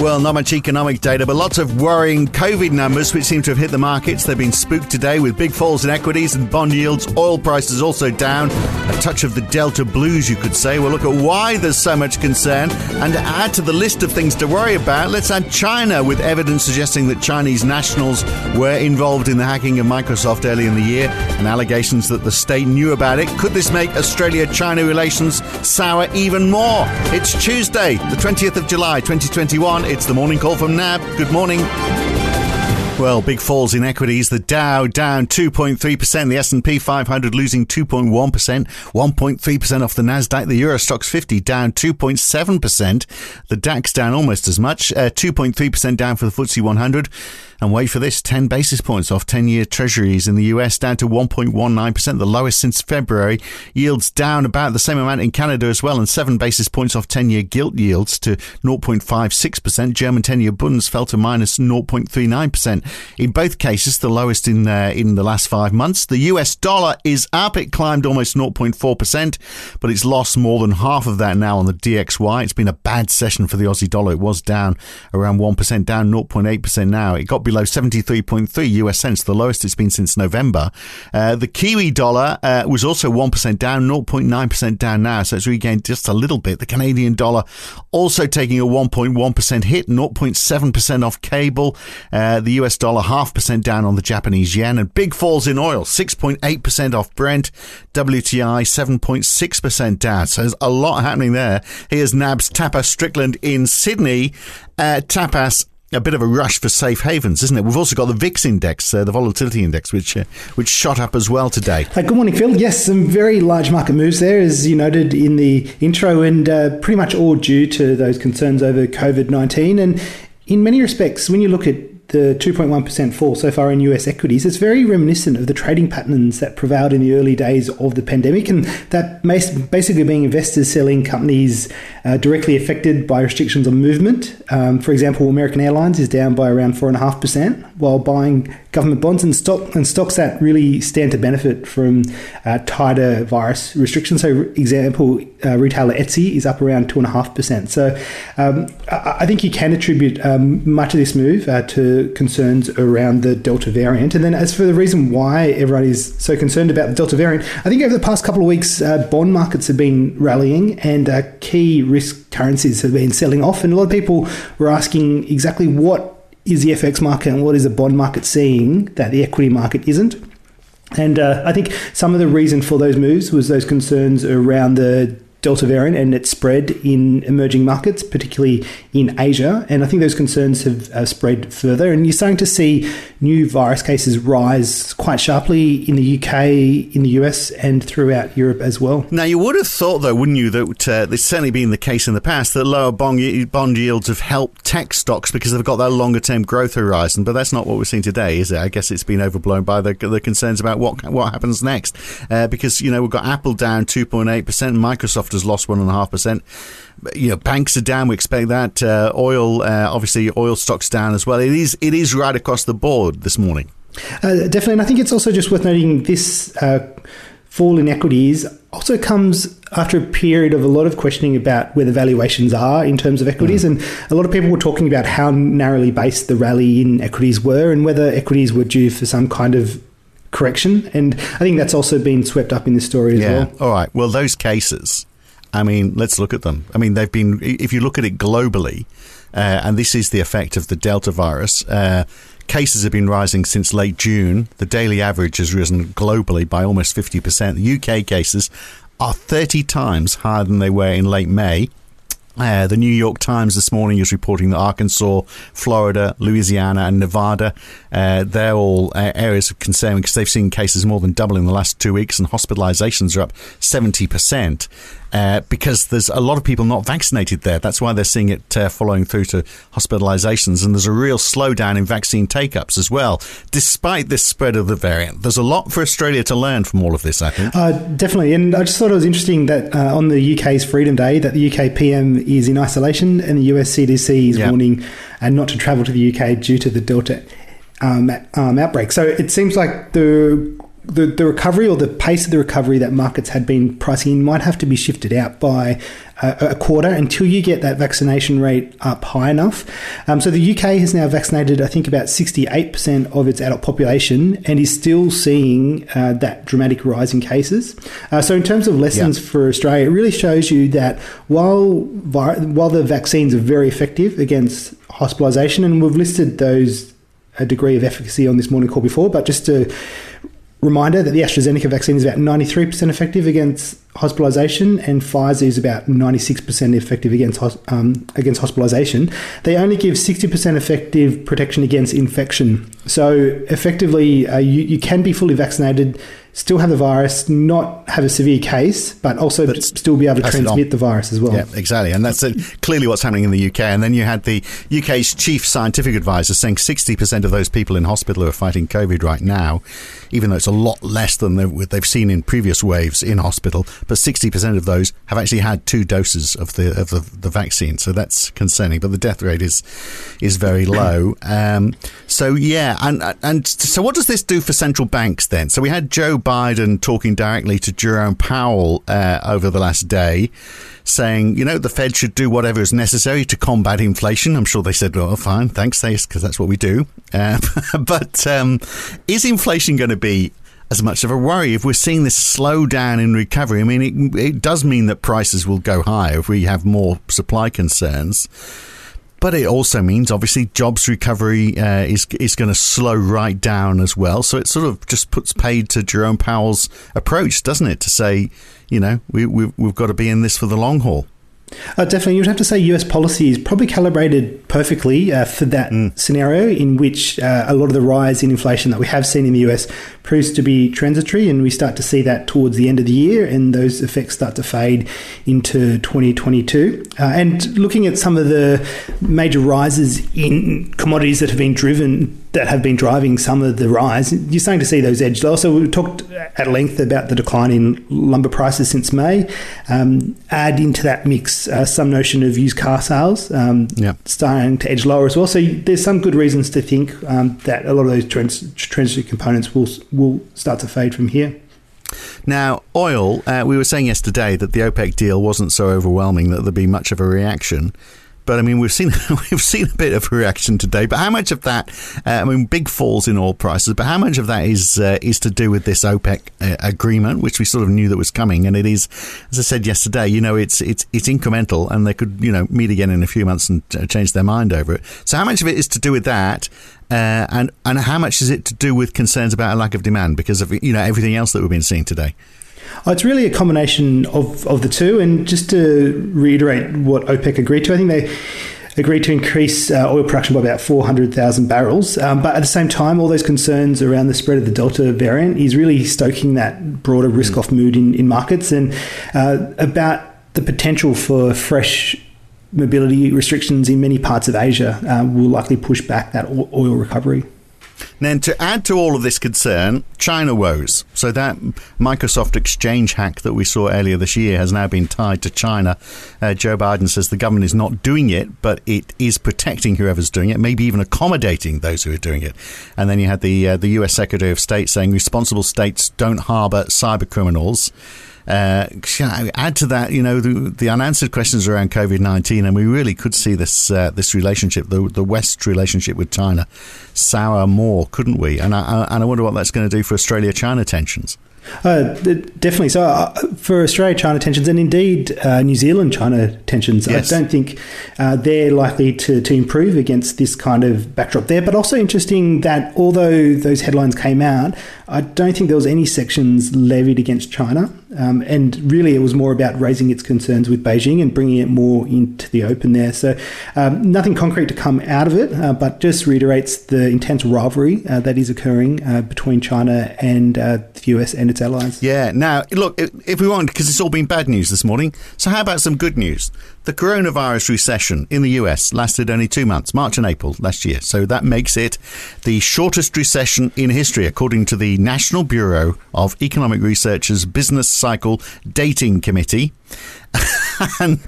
Well, not much economic data, but lots of worrying COVID numbers which seem to have hit the markets. They've been spooked today with big falls in equities and bond yields. Oil prices also down. A touch of the Delta blues, you could say. We'll look at why there's so much concern. And to add to the list of things to worry about, let's add China, with evidence suggesting that Chinese nationals were involved in the hacking of Microsoft early in the year and allegations that the state knew about it. Could this make Australia-China relations sour even more? It's Tuesday, the 20th of July, 2021. It's the morning call from NAB. Good morning. Well, big falls in equities. The Dow down 2.3%. The S&P 500 losing 2.1%. 1.3% off the NASDAQ. The Eurostox 50 down 2.7%. The DAX down almost as much. 2.3% down for the FTSE 100. And wait for this, 10 basis points off 10-year treasuries in the US, down to 1.19%, the lowest since February. Yields down about the same amount in Canada as well, and 7 basis points off 10-year gilt yields to 0.56%. German 10-year Bunds fell to minus 0.39%. In both cases, the lowest in the last 5 months. The US dollar is up. It climbed almost 0.4%, but it's lost more than half of that now on the DXY. It's been a bad session for the Aussie dollar. It was down around 1%, down 0.8% now. It got below 73.3 US cents, the lowest it's been since November. The Kiwi dollar was also 1% down, 0.9% down now, so it's regained just a little bit. The Canadian dollar also taking a 1.1% hit, 0.7% off cable. The US dollar 0.5% down on the Japanese yen, and big falls in oil, 6.8% off Brent. WTI 7.6% down, so there's a lot happening there. Here's NAB's Tapas Strickland in Sydney. Tapas, a bit of a rush for safe havens, isn't it? We've also got the VIX index, the volatility index, which shot up as well today. Good morning, Phil. Yes, some very large market moves there, as you noted in the intro, and pretty much all due to those concerns over COVID-19. And in many respects, when you look at the 2.1% fall so far in US equities, it's very reminiscent of the trading patterns that prevailed in the early days of the pandemic, and that basically being investors selling companies directly affected by restrictions on movement. For example, American Airlines is down by around 4.5%, while buying government bonds and stocks that really stand to benefit from tighter virus restrictions. So, example, retailer Etsy is up around 2.5%. So, I think you can attribute much of this move to concerns around the Delta variant. And then, as for the reason why everyone is so concerned about the Delta variant, I think over the past couple of weeks, bond markets have been rallying, and key risk currencies have been selling off, and a lot of people were asking exactly what is the FX market and what is the bond market seeing that the equity market isn't. And I think some of the reason for those moves was those concerns around the Delta variant and its spread in emerging markets, particularly in Asia. And I think those concerns have spread further. And you're starting to see new virus cases rise quite sharply in the UK, in the US, and throughout Europe as well. Now, you would have thought, though, wouldn't you, that it's certainly been the case in the past that lower bond yields have helped tech stocks because they've got that longer-term growth horizon. But that's not what we're seeing today, is it? I guess it's been overblown by the concerns about what happens next. Because, you know, we've got Apple down 2.8%, Microsoft has lost 1.5%. You know, banks are down. We expect that. Oil stocks down as well. It is right across the board this morning. Definitely, and I think it's also just worth noting this fall in equities also comes after a period of a lot of questioning about where the valuations are in terms of equities. Mm. And a lot of people were talking about how narrowly based the rally in equities were and whether equities were due for some kind of correction. And I think that's also been swept up in this story as well. All right. Well, those cases, I mean, let's look at them. I mean, they've been, if you look at it globally, and this is the effect of the Delta virus, cases have been rising since late June. The daily average has risen globally by almost 50%. The UK cases are 30 times higher than they were in late May. The New York Times this morning is reporting that Arkansas, Florida, Louisiana and Nevada, they're all areas of concern because they've seen cases more than double in the last 2 weeks, and hospitalizations are up 70%. Because there's a lot of people not vaccinated there. That's why they're seeing it following through to hospitalizations. And there's a real slowdown in vaccine take-ups as well, despite this spread of the variant. There's a lot for Australia to learn from all of this, I think. Definitely. And I just thought it was interesting that on the UK's Freedom Day, that the UK PM is in isolation and the US CDC is warning not to travel to the UK due to the Delta outbreak. So it seems like the the recovery or the pace of the recovery that markets had been pricing in might have to be shifted out by a quarter until you get that vaccination rate up high enough. So the UK has now vaccinated, I think, about 68% of its adult population and is still seeing that dramatic rise in cases. So in terms of lessons for Australia, it really shows you that while the vaccines are very effective against hospitalisation, and we've listed those a degree of efficacy on this morning call before, but just to reminder that the AstraZeneca vaccine is about 93% effective against hospitalisation, and Pfizer is about 96% effective against hospitalisation. They only give 60% effective protection against infection. So effectively, you can be fully vaccinated, still have the virus, not have a severe case, but also still be able to transmit the virus as well. Yeah, exactly. And that's clearly what's happening in the UK. And then you had the UK's chief scientific advisor saying 60% of those people in hospital who are fighting COVID right now, even though it's a lot less than they've seen in previous waves in hospital, but 60% of those have actually had 2 doses of the vaccine. So that's concerning. But the death rate is very low. So what does this do for central banks then? So we had Joe Biden talking directly to Jerome Powell over the last day, saying, the Fed should do whatever is necessary to combat inflation. I'm sure they said, well, fine, thanks, because that's what we do. But is inflation going to be as much of a worry if we're seeing this slowdown in recovery? I mean, it does mean that prices will go higher if we have more supply concerns. But it also means, obviously, jobs recovery is going to slow right down as well. So it sort of just puts paid to Jerome Powell's approach, doesn't it, to say, we've got to be in this for the long haul. Definitely. You'd have to say US policy is probably calibrated perfectly for that scenario in which a lot of the rise in inflation that we have seen in the US proves to be transitory, and we start to see that towards the end of the year, and those effects start to fade into 2022. And looking at some of the major rises in commodities that have been driving some of the rise, you're starting to see those edge lower. So we talked at length about the decline in lumber prices since May. Add into that mix some notion of used car sales starting to edge lower as well. So there's some good reasons to think that a lot of those transitory components will start to fade from here. Now, oil, we were saying yesterday that the OPEC deal wasn't so overwhelming that there'd be much of a reaction. But I mean, we've seen a bit of reaction today. But how much of that? Big falls in oil prices. But how much of that is to do with this OPEC agreement, which we sort of knew that was coming? And it is, as I said yesterday, it's incremental, and they could meet again in a few months and change their mind over it. So how much of it is to do with that, and how much is it to do with concerns about a lack of demand because of everything else that we've been seeing today? It's really a combination of the two. And just to reiterate what OPEC agreed to, I think they agreed to increase oil production by about 400,000 barrels. But at the same time, all those concerns around the spread of the Delta variant is really stoking that broader risk-off mood in markets, and about the potential for fresh mobility restrictions in many parts of Asia will likely push back that oil recovery. Then to add to all of this concern, China woes. So that Microsoft exchange hack that we saw earlier this year has now been tied to China. Joe Biden says the government is not doing it, but it is protecting whoever's doing it, maybe even accommodating those who are doing it. And then you had the US Secretary of State saying responsible states don't harbour cyber criminals. Add to that, the unanswered questions around COVID-19, and we really could see this this relationship, the West relationship with China, sour more, couldn't we? And I wonder what that's going to do for Australia-China tensions. Definitely. So for Australia-China tensions, and indeed New Zealand-China tensions, yes. I don't think they're likely to improve against this kind of backdrop there. But also interesting that although those headlines came out, I don't think there was any sections levied against China. And really, it was more about raising its concerns with Beijing and bringing it more into the open there. So nothing concrete to come out of it, but just reiterates the intense rivalry that is occurring between China and the US and its allies. Yeah. Now, look, if we want, because it's all been bad news this morning. So how about some good news? The coronavirus recession in the US lasted only 2 months, March and April last year. So that makes it the shortest recession in history, according to the National Bureau of Economic Research's Business Cycle Dating Committee. and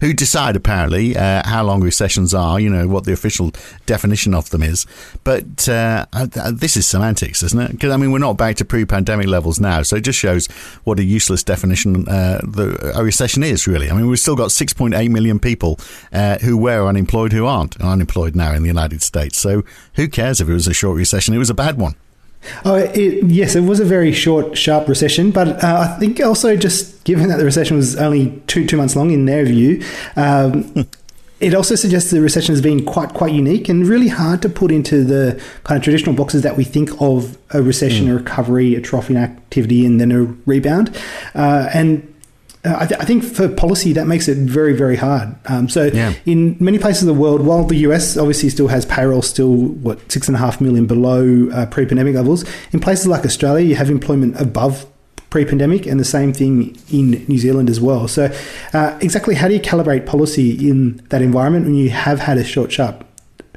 who decide apparently how long recessions are, you know, what the official definition of them is. But this is semantics, isn't it? Because, I mean, we're not back to pre-pandemic levels now. So it just shows what a useless definition a recession is, really. I mean, we've still got 6.8 million people who were unemployed who aren't unemployed now in the United States. So who cares if it was a short recession? It was a bad one. Oh, yes, it was a very short, sharp recession, but I think also just given that the recession was only two months long in their view, it also suggests the recession has been quite unique and really hard to put into the kind of traditional boxes that we think of: a recession, a recovery, a trough in activity, and then a rebound. I think for policy, that makes it very, very hard. In many places of the world, while the US obviously still has payroll still, 6.5 million below pre-pandemic levels, in places like Australia, you have employment above pre-pandemic, and the same thing in New Zealand as well. So exactly how do you calibrate policy in that environment when you have had a short, sharp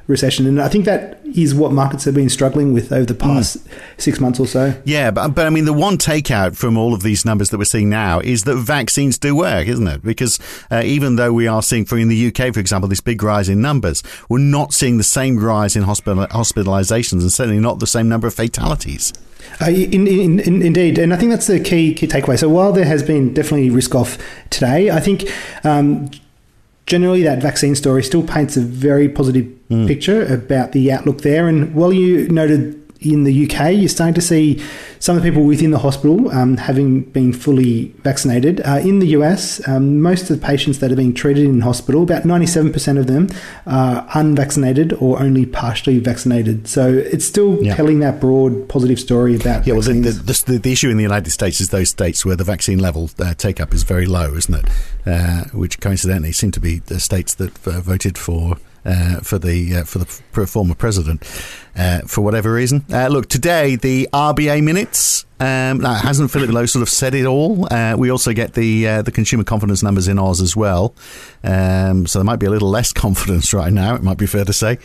recession? And I think that is what markets have been struggling with over the past 6 months or so. Yeah, but I mean, the one takeout from all of these numbers that we're seeing now is that vaccines do work, isn't it? Because even though we are seeing, in the UK, for example, this big rise in numbers, we're not seeing the same rise in hospitalizations and certainly not the same number of fatalities. Indeed. And I think that's the key takeaway. So while there has been definitely risk off today, I think generally that vaccine story still paints a very positive picture about the outlook there. And while you noted in the UK, you're starting to see some of the people within the hospital having been fully vaccinated. In the US, most of the patients that are being treated in hospital, about 97% of them are unvaccinated or only partially vaccinated. So it's still telling that broad positive story about vaccines. Well, the issue in the United States is those states where the vaccine level take-up is very low, isn't it? Which coincidentally seem to be the states that voted for the former president for whatever reason. Look, today the RBA minutes. Hasn't Philip Lowe sort of said it all? We also get the consumer confidence numbers in Oz as well. So there might be a little less confidence right now, it might be fair to say.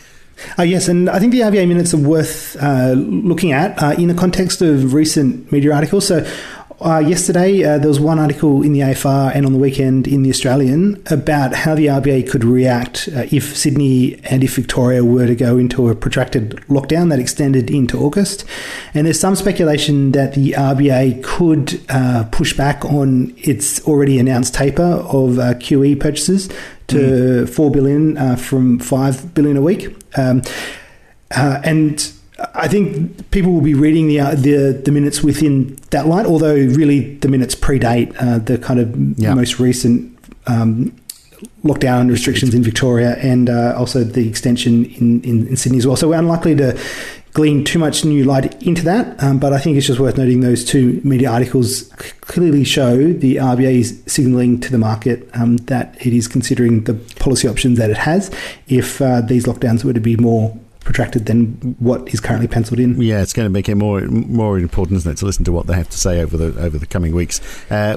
Yes, and I think the RBA minutes are worth looking at in the context of recent media articles. So yesterday, there was one article in the AFR and on the weekend in the Australian about how the RBA could react if Sydney and if Victoria were to go into a protracted lockdown that extended into August. And there's some speculation that the RBA could push back on its already announced taper of QE purchases to 4 billion from 5 billion a week. And I think people will be reading the minutes within that light, although really the minutes predate the kind of most recent lockdown restrictions in Victoria and also the extension in Sydney as well. So we're unlikely to glean too much new light into that, but I think it's just worth noting those two media articles clearly show the RBA is signalling to the market that it is considering the policy options that it has if these lockdowns were to be more protracted than what is currently penciled in. Yeah, it's going to make it more important, isn't it, to listen to what they have to say over the coming weeks.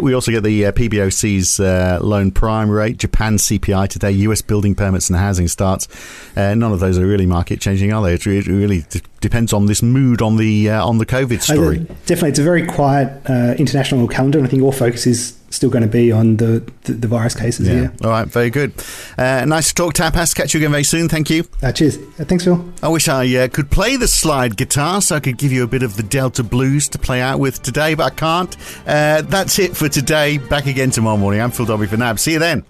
We also get the PBOC's loan prime rate, Japan's CPI today, US building permits and housing starts. None of those are really market changing, are they? It really depends on this mood on the COVID story. Definitely, it's a very quiet international calendar, and I think all focus is still going to be on the virus cases here. All right, very good. Nice to talk, Tapas. Catch you again very soon. Thank you. Cheers. Thanks, Phil. I wish I could play the slide guitar so I could give you a bit of the Delta blues to play out with today, but I can't. That's it for today. Back again tomorrow morning. I'm Phil Dobby for NAB. See you then.